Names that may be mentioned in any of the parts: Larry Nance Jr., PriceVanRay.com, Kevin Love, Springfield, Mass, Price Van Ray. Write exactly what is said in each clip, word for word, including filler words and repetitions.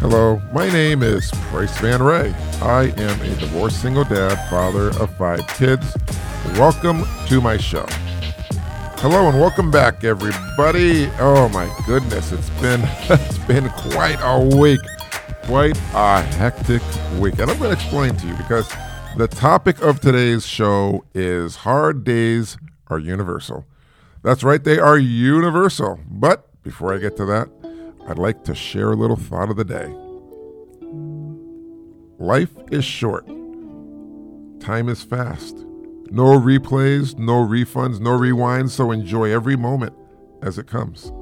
Hello, my name is Price Van Ray. I am a divorced single dad, father of five kids. Welcome to my show. Hello and welcome back, everybody. Oh my goodness, it's been it's been quite a week, quite a hectic week, and I'm going to explain to you because the topic of today's show is hard days are universal. That's right, they are universal. But before I get to that, I'd like to share a little thought of the day. Life is short. Time is fast. No replays, no refunds, no rewinds, so enjoy every moment as it comes.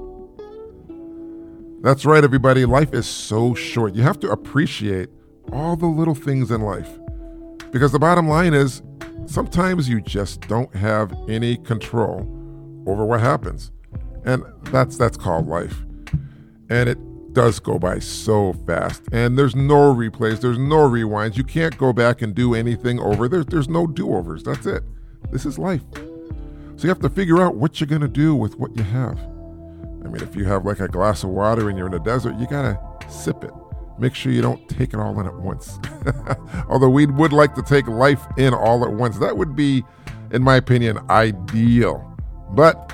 That's right, everybody. Life is so short. You have to appreciate all the little things in life because the bottom line is sometimes you just don't have any control over what happens. And that's that's called life. And it does go by so fast. And there's no replays. There's no rewinds. You can't go back and do anything over. There's, there's no do-overs. That's it. This is life. So you have to figure out what you're going to do with what you have. I mean, if you have like a glass of water and you're in the desert, you got to sip it. Make sure you don't take it all in at once. Although we would like to take life in all at once. That would be, in my opinion, ideal. But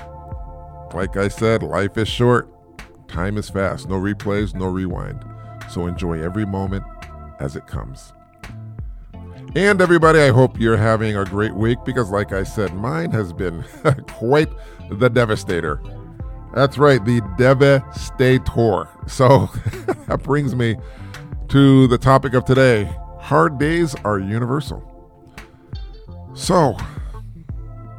like I said, life is short. Time is fast. No replays, no rewind. So enjoy every moment as it comes. And everybody, I hope you're having a great week because like I said, mine has been quite the devastator. That's right, the devastator. So that brings me to the topic of today. Hard days are universal. So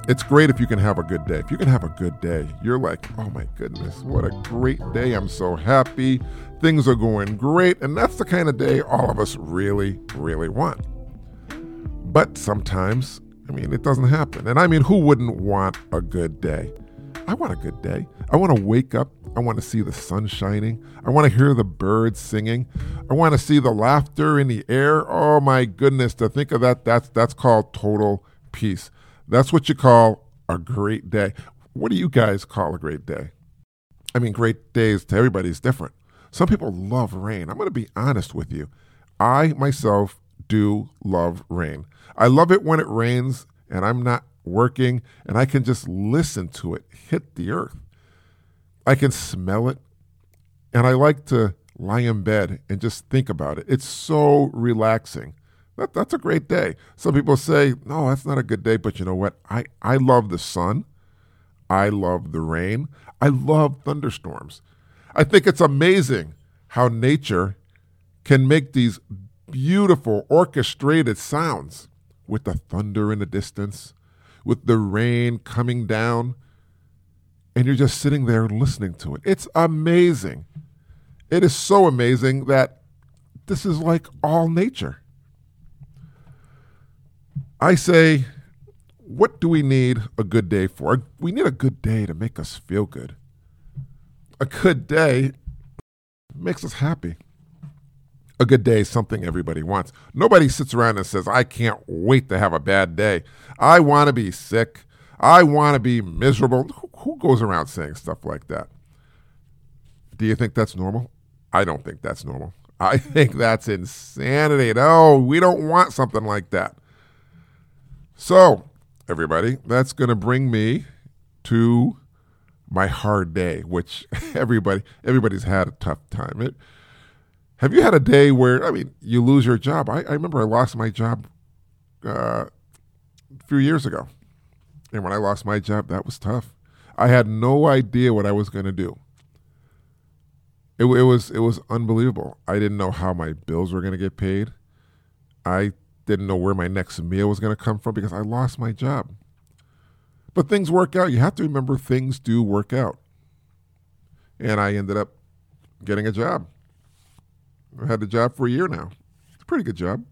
it's great if you can have a good day. If you can have a good day, you're like, oh my goodness, what a great day. I'm so happy. Things are going great. And that's the kind of day all of us really, really want. But sometimes, I mean, it doesn't happen. And I mean, who wouldn't want a good day? I want a good day. I want to wake up. I want to see the sun shining. I want to hear the birds singing. I want to see the laughter in the air. Oh my goodness, to think of that, that's, that's called total peace. That's what you call a great day. What do you guys call a great day? I mean, great days to everybody is different. Some people love rain. I'm going to be honest with you. I myself do love rain. I love it when it rains and I'm not working and I can just listen to it hit the earth. I can smell it. And I like to lie in bed and just think about it. It's so relaxing. That, that's a great day. Some people say, no, that's not a good day. But you know what? I, I love the sun. I love the rain. I love thunderstorms. I think it's amazing how nature can make these beautiful orchestrated sounds with the thunder in the distance, with the rain coming down, and you're just sitting there listening to it. It's amazing. It is so amazing that this is like all nature. I say, what do we need a good day for? We need a good day to make us feel good. A good day makes us happy. A good day is something everybody wants. Nobody sits around and says, I can't wait to have a bad day. I want to be sick. I want to be miserable. Who goes around saying stuff like that? Do you think that's normal? I don't think that's normal. I think that's insanity. No, we don't want something like that. So, everybody, that's going to bring me to my hard day, which everybody, everybody's had a tough time. It, have you had a day where, I mean, you lose your job? I, I remember I lost my job uh, a few years ago. And when I lost my job, that was tough. I had no idea what I was going to do. It, it was it was unbelievable. I didn't know how my bills were going to get paid. I didn't know where my next meal was going to come from because I lost my job. But things work out. You have to remember things do work out. And I ended up getting a job. I had the job for a year now. It's a pretty good job.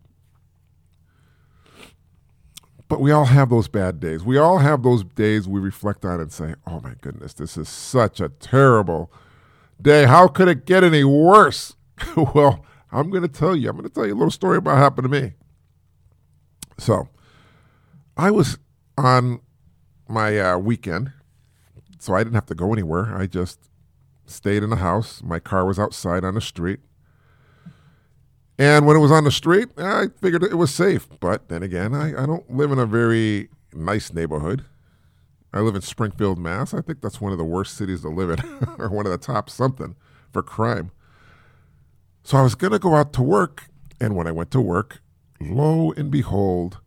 But we all have those bad days. We all have those days we reflect on and say, oh my goodness, this is such a terrible day. How could it get any worse? Well, I'm going to tell you. I'm going to tell you a little story about what happened to me. So I was on my uh, weekend, so I didn't have to go anywhere. I just stayed in the house. My car was outside on the street. And when it was on the street, I figured it was safe. But then again, I, I don't live in a very nice neighborhood. I live in Springfield, Mass. I think that's one of the worst cities to live in, or one of the top something for crime. So I was going to go out to work. And when I went to work, lo and behold,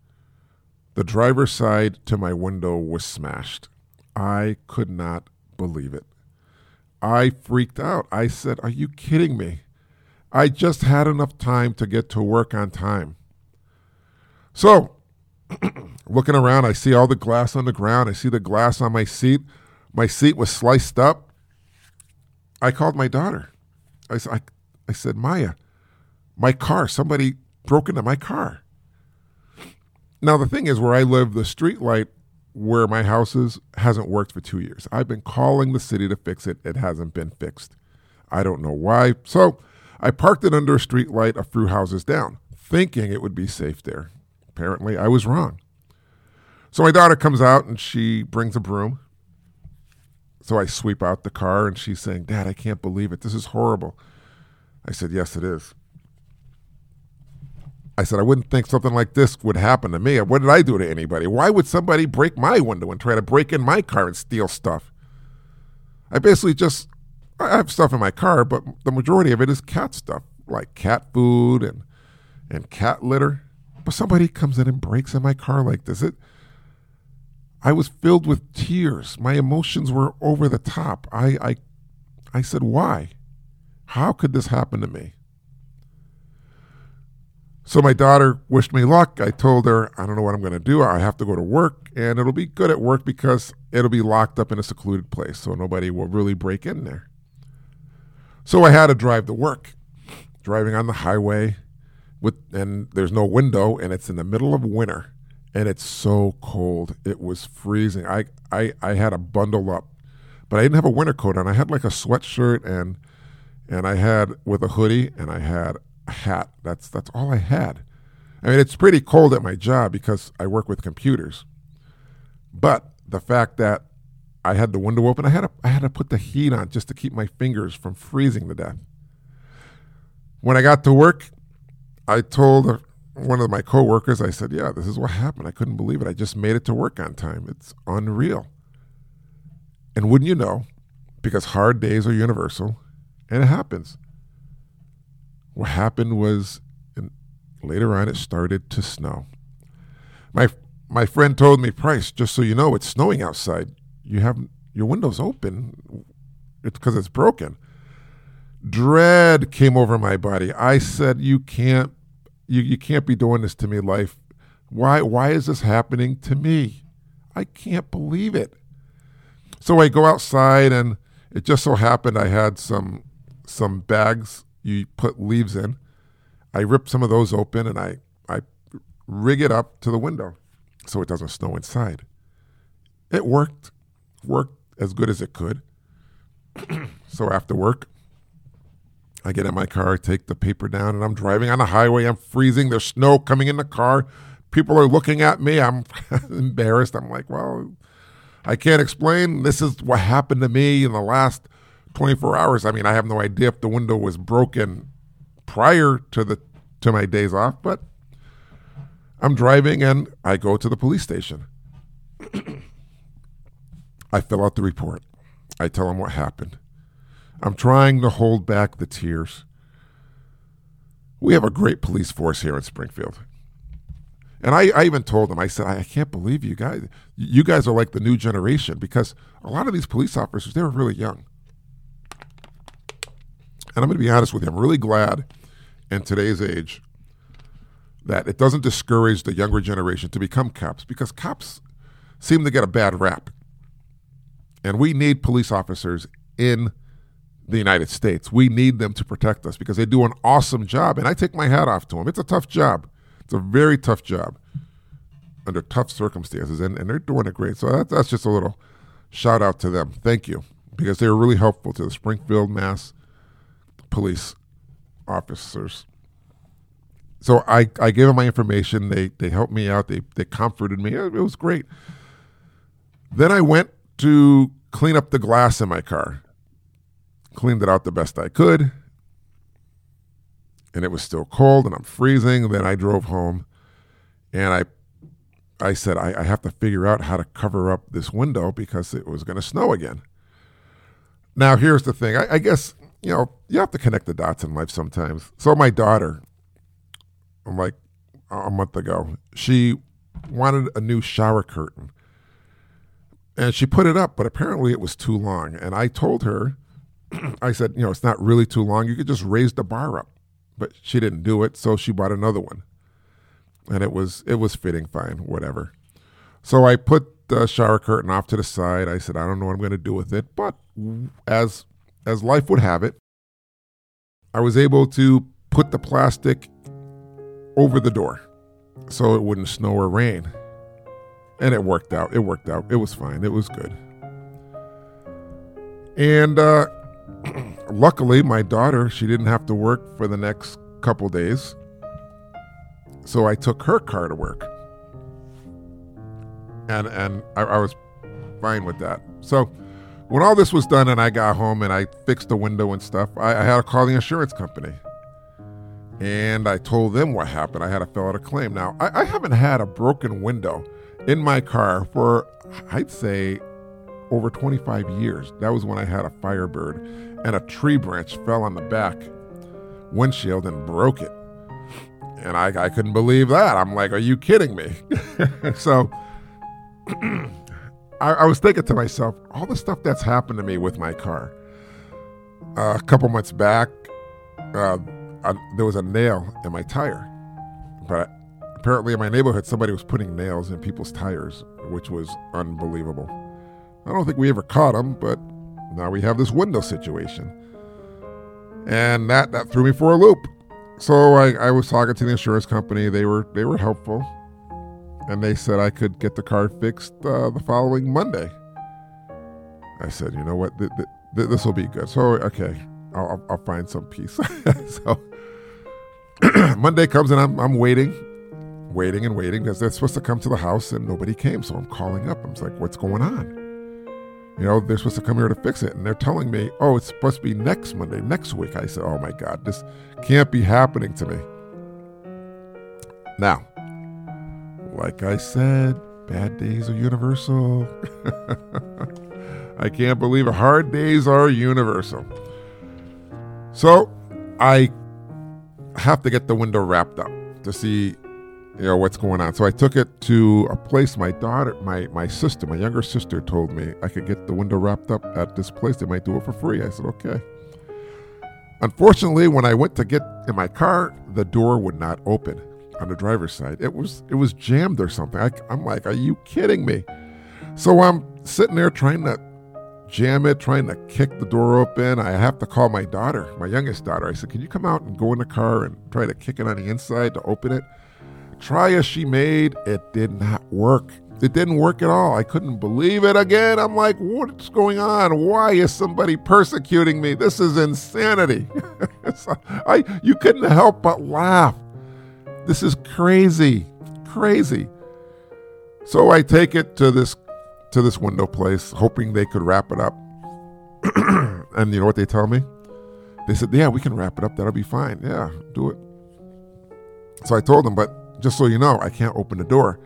the driver's side to my window was smashed. I could not believe it. I freaked out. I said, are you kidding me? I just had enough time to get to work on time. So, looking around, I see all the glass on the ground. I see the glass on my seat. My seat was sliced up. I called my daughter. I, I, I said, Maya, my car, somebody broke into my car. Now, the thing is, where I live, the streetlight where my house is hasn't worked for two years. I've been calling the city to fix it. It hasn't been fixed. I don't know why. So, I parked it under a street light a few houses down, thinking it would be safe there. Apparently, I was wrong. So my daughter comes out, and she brings a broom. So I sweep out the car, and she's saying, Dad, I can't believe it. This is horrible. I said, yes, it is. I said, I wouldn't think something like this would happen to me. What did I do to anybody? Why would somebody break my window and try to break in my car and steal stuff? I basically just... I have stuff in my car, but the majority of it is cat stuff, like cat food and and cat litter. But somebody comes in and breaks in my car like this. It, I was filled with tears. My emotions were over the top. I, I, I said, why? How could this happen to me? So my daughter wished me luck. I told her, I don't know what I'm going to do. I have to go to work, and it'll be good at work because it'll be locked up in a secluded place, so nobody will really break in there. So I had to drive to work, driving on the highway, with and there's no window, and it's in the middle of winter, and it's so cold. It was freezing. I, I, I had to bundle up, but I didn't have a winter coat on. I had like a sweatshirt and and I had with a hoodie, and I had a hat. That's that's all I had. I mean, it's pretty cold at my job because I work with computers, but the fact that I had the window open. I had to, I had to put the heat on just to keep my fingers from freezing to death. When I got to work, I told one of my coworkers, I said, yeah, this is what happened. I couldn't believe it. I just made it to work on time. It's unreal. And wouldn't you know, because hard days are universal, and it happens. What happened was, and later on, it started to snow. My, my friend told me, Price, just so you know, it's snowing outside. You have your windows open. It's because it's broken. Dread came over my body. I said, "You can't, you, you can't be doing this to me, life. Why, why is this happening to me? I can't believe it." So I go outside, and it just so happened I had some, some bags you put leaves in. I rip some of those open, and I, I rig it up to the window so it doesn't snow inside. It worked. Worked as good as it could. So after work, I get in my car, I take the paper down, and I'm driving on the highway. I'm freezing. There's snow coming in the car. People are looking at me. I'm embarrassed. I'm like, well, I can't explain. This is what happened to me in the last twenty-four hours. I mean, I have no idea if the window was broken prior to the to my days off, but I'm driving, and I go to the police station. I fill out the report. I tell them what happened. I'm trying to hold back the tears. We have a great police force here in Springfield. And I, I even told them, I said, I can't believe you guys. You guys are like the new generation, because a lot of these police officers, they were really young. And I'm going to be honest with you. I'm really glad in today's age that it doesn't discourage the younger generation to become cops, because cops seem to get a bad rap. And we need police officers in the United States. We need them to protect us because they do an awesome job. And I take my hat off to them. It's a tough job. It's a very tough job under tough circumstances. And, and they're doing it great. So that, that's just a little shout out to them. Thank you. Because they were really helpful to the Springfield, Mass. Police officers. So I, I gave them my information. They they helped me out. They, they comforted me. It, it was great. Then I went to clean up the glass in my car. cleaned it out the best I could, and it was still cold and I'm freezing. Then I drove home and I I said, I, I have to figure out how to cover up this window because it was going to snow again. Now, here's the thing. I, I guess, you know, you have to connect the dots in life sometimes. So my daughter, I'm like a month ago, she wanted a new shower curtain. And she put it up, but apparently it was too long. And I told her, I said, you know, it's not really too long. You could just raise the bar up. But she didn't do it, so she bought another one. And it was it was fitting fine, whatever. So I put the shower curtain off to the side. I said, I don't know what I'm going to do with it. But as as life would have it, I was able to put the plastic over the door so it wouldn't snow or rain. And it worked out. It worked out. It was fine. It was good. And uh, luckily, my daughter, she didn't have to work for the next couple days. So I took her car to work, and and I, I was fine with that. So when all this was done and I got home and I fixed the window and stuff, I, I had to call the insurance company, and I told them what happened. I had to fill out a claim. Now, I, I haven't had a broken window in my car for, I'd say, over twenty-five years. That was when I had a Firebird, and a tree branch fell on the back windshield and broke it. And I, I couldn't believe that. I'm like, are you kidding me? So I, I was thinking to myself, all the stuff that's happened to me with my car. Uh, a couple months back, uh, I, there was a nail in my tire. But apparently in my neighborhood, somebody was putting nails in people's tires, which was unbelievable. I don't think we ever caught them, but now we have this window situation. And that, that threw me for a loop. So I, I was talking to the insurance company. They were they were helpful, and they said I could get the car fixed uh, the following Monday. I said, you know what, th- th- th- this will be good. So okay, I'll, I'll find some peace. So Monday comes and I'm I'm waiting, waiting and waiting because they're supposed to come to the house and nobody came. So I'm calling up. I'm like, what's going on? You know, they're supposed to come here to fix it. And they're telling me, oh, it's supposed to be next Monday, next week. I said, oh, my God, this can't be happening to me. Now, like I said, bad days are universal. I can't believe it. Hard days are universal. So I have to get the window wrapped up to see, you know, what's going on. So I took it to a place my daughter, my, my sister, my younger sister told me I could get the window wrapped up at this place. They might do it for free. I said, okay. Unfortunately, when I went to get in my car, the door would not open on the driver's side. It was it was jammed or something. I, I'm like, are you kidding me? So I'm sitting there trying to jam it, trying to kick the door open. I have to call my daughter, my youngest daughter. I said, can you come out and go in the car and try to kick it on the inside to open it? Try as she made, it did not work. It didn't work at all. I couldn't believe it again. I'm like, what's going on? Why is somebody persecuting me? This is insanity. So I, you couldn't help but laugh. This is crazy, crazy. So I take it to this, to this window place, hoping they could wrap it up. And you know what they tell me? They said, yeah, we can wrap it up. That'll be fine. Yeah, do it. So I told them, but just so you know, I can't open the door.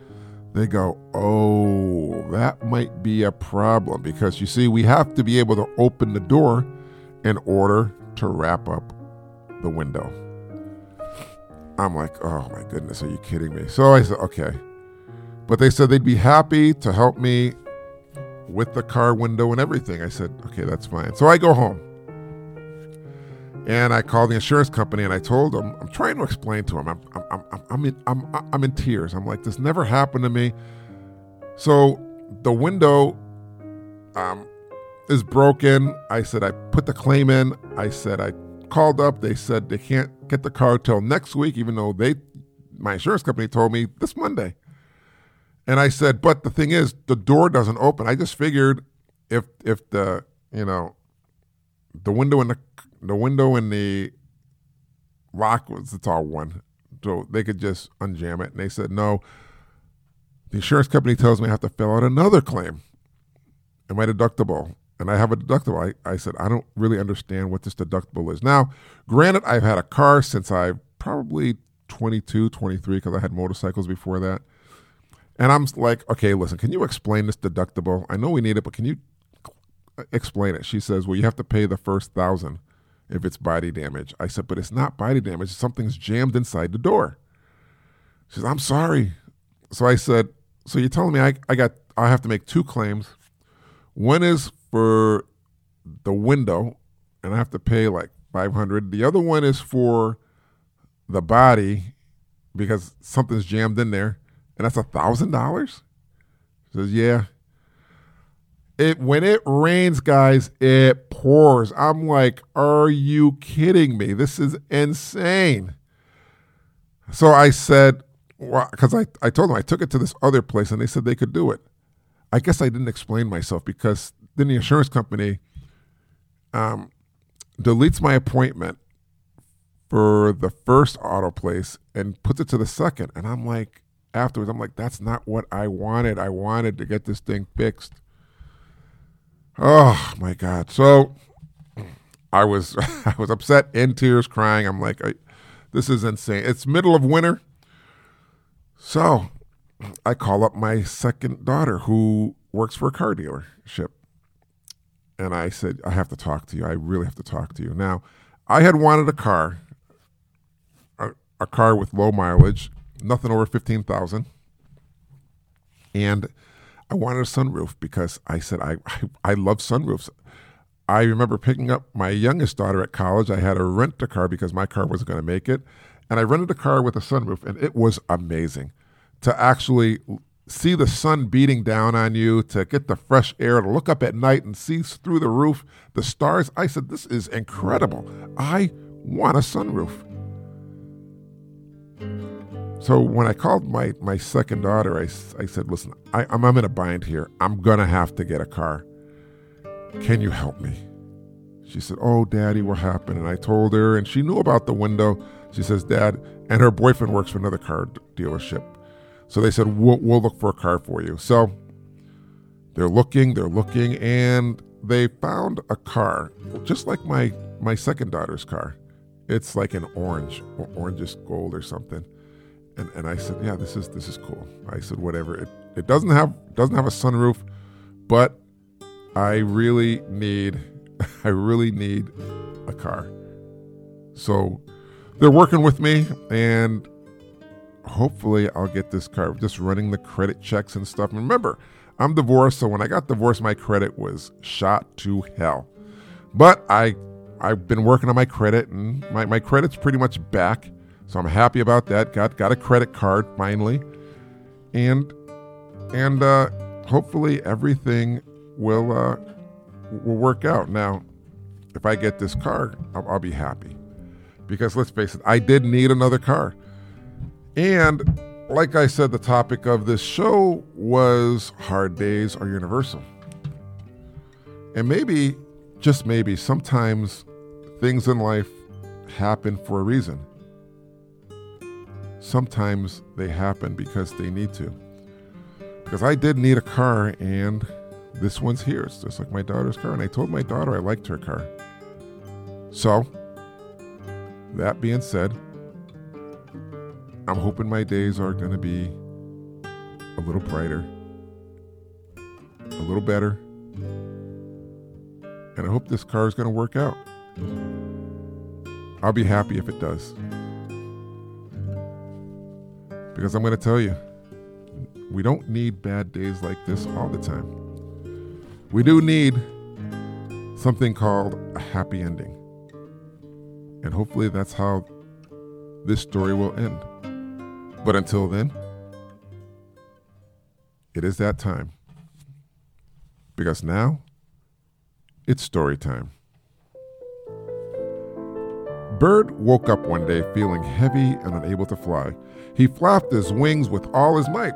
They go, oh, that might be a problem because, you see, we have to be able to open the door in order to wrap up the window. I'm like, oh, my goodness, are you kidding me? So I said, okay. But they said they'd be happy to help me with the car window and everything. I said, okay, that's fine. So I go home. And I called the insurance company and I told them, I'm trying to explain to them. I'm, I'm, I'm, I'm, in, I'm, I'm in tears. I'm like, this never happened to me. So the window um, is broken. I said, I put the claim in. I said, I called up. They said they can't get the car till next week, even though they, my insurance company told me this Monday. And I said, but the thing is, the door doesn't open. I just figured if, if the, you know, the window in the, The window and the lock was the tall one, so they could just unjam it. And they said, no, the insurance company tells me I have to fill out another claim and my deductible. and I have a deductible. I, I said, I don't really understand what this deductible is. Now, granted, I've had a car since I probably twenty-two, twenty-three, because I had motorcycles before that. And I'm like, okay, listen, can you explain this deductible? I know we need it, but can you explain it? She says, well, you have to pay the first thousand if it's body damage. I said, but it's not body damage. Something's jammed inside the door. She says, I'm sorry. So I said, so you're telling me I, I got I have to make two claims. One is for the window, and I have to pay like five hundred dollars. The other one is for the body because something's jammed in there, and that's one thousand dollars? She says, yeah. It when it rains, guys, it pours. I'm like, are you kidding me? This is insane. So I said, because well, I, I told them I took it to this other place, and they said they could do it. I guess I didn't explain myself because then the insurance company um, deletes my appointment for the first auto place and puts it to the second. And I'm like, afterwards, I'm like, that's not what I wanted. I wanted to get this thing fixed. Oh, my God. So I was I was upset, in tears, crying. I'm like, I, this is insane. It's middle of winter. So I call up my second daughter who works for a car dealership. And I said, I have to talk to you. I really have to talk to you. Now, I had wanted a car, a, a car with low mileage, nothing over fifteen thousand. And I wanted a sunroof because I said, I, I, I love sunroofs. I remember picking up my youngest daughter at college. I had to rent a car because my car wasn't going to make it. And I rented a car with a sunroof, and it was amazing to actually see the sun beating down on you, to get the fresh air, to look up at night and see through the roof the stars. I said, this is incredible. I want a sunroof. So when I called my, my second daughter, I, I said, listen, I, I'm, I'm in a bind here. I'm going to have to get a car. Can you help me? She said, oh, Daddy, what happened? And I told her, and she knew about the window. She says, Dad, and her boyfriend works for another car dealership. So they said, we'll, we'll look for a car for you. So they're looking, they're looking, and they found a car, just like my, my second daughter's car. It's like an orange, or orangish gold or something. And and I said, yeah, this is this is cool. I said, whatever. It it doesn't have doesn't have a sunroof, but I really need I really need a car. So they're working with me, and hopefully I'll get this car. Just running the credit checks and stuff. And remember, I'm divorced, so when I got divorced, my credit was shot to hell. But I I've been working on my credit, and my, my credit's pretty much back. So I'm happy about that. Got got a credit card finally, and and uh, hopefully everything will uh, will work out. Now, if I get this car, I'll, I'll be happy because let's face it, I did need another car. And like I said, the topic of this show was hard days are universal, and maybe just maybe sometimes things in life happen for a reason. Sometimes they happen because they need to. Because I did need a car, and this one's here. It's just like my daughter's car. And I told my daughter I liked her car. So, that being said, I'm hoping my days are going to be a little brighter, a little better. And I hope this car is going to work out. I'll be happy if it does. Because I'm going to tell you, we don't need bad days like this all the time. We do need something called a happy ending. And hopefully that's how this story will end. But until then, it is that time. Because now, it's story time. Bird woke up one day feeling heavy and unable to fly. He flapped his wings with all his might,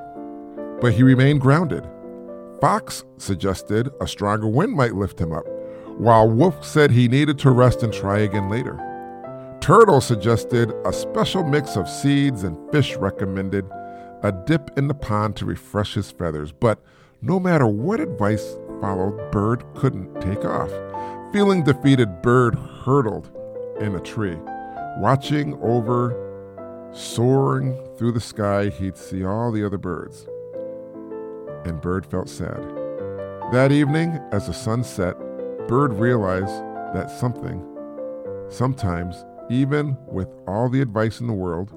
but he remained grounded. Fox suggested a stronger wind might lift him up, while Wolf said he needed to rest and try again later. Turtle suggested a special mix of seeds and fish recommended a dip in the pond to refresh his feathers, but no matter what advice followed, Bird couldn't take off. Feeling defeated, Bird hurtled in a tree. Watching over, soaring through the sky, he'd see all the other birds. And Bird felt sad. That evening, as the sun set, Bird realized that something, sometimes, even with all the advice in the world,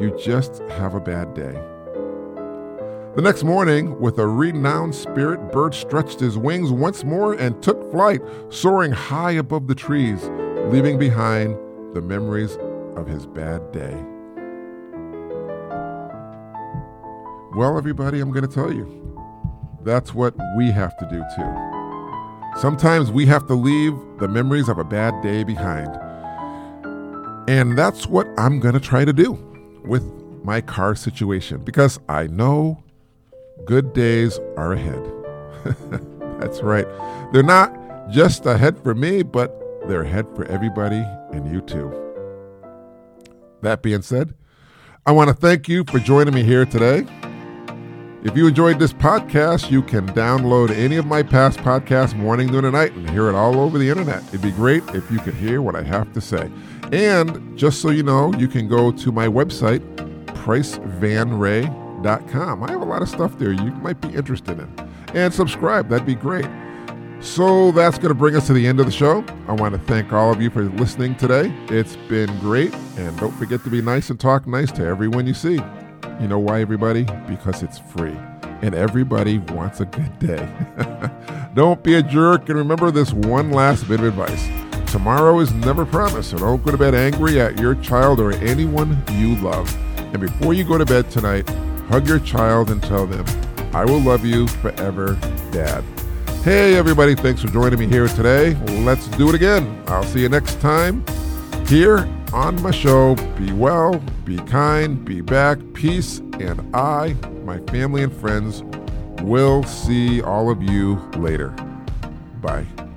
you just have a bad day. The next morning, with a renewed spirit, Bird stretched his wings once more and took flight, soaring high above the trees, leaving behind the memories of his bad day. Well, everybody, I'm going to tell you, that's what we have to do too. Sometimes we have to leave the memories of a bad day behind. And that's what I'm going to try to do with my car situation, because I know good days are ahead. That's right. They're not just ahead for me, but they're ahead for everybody and you too. That being said, I want to thank you for joining me here today. If you enjoyed this podcast, you can download any of my past podcasts, morning, noon, and night, and hear it all over the internet. It'd be great if you could hear what I have to say. And just so you know, you can go to my website, Price Van Ray dot com. I have a lot of stuff there you might be interested in. And subscribe. That'd be great. So that's going to bring us to the end of the show. I want to thank all of you for listening today. It's been great. And don't forget to be nice and talk nice to everyone you see. You know why, everybody? Because it's free. And everybody wants a good day. Don't be a jerk. And remember this one last bit of advice. Tomorrow is never promised. So don't go to bed angry at your child or anyone you love. And before you go to bed tonight, hug your child and tell them, I will love you forever, Dad. Hey, everybody. Thanks for joining me here today. Let's do it again. I'll see you next time here on my show. Be well, be kind, be back, peace, and I, my family and friends, will see all of you later. Bye.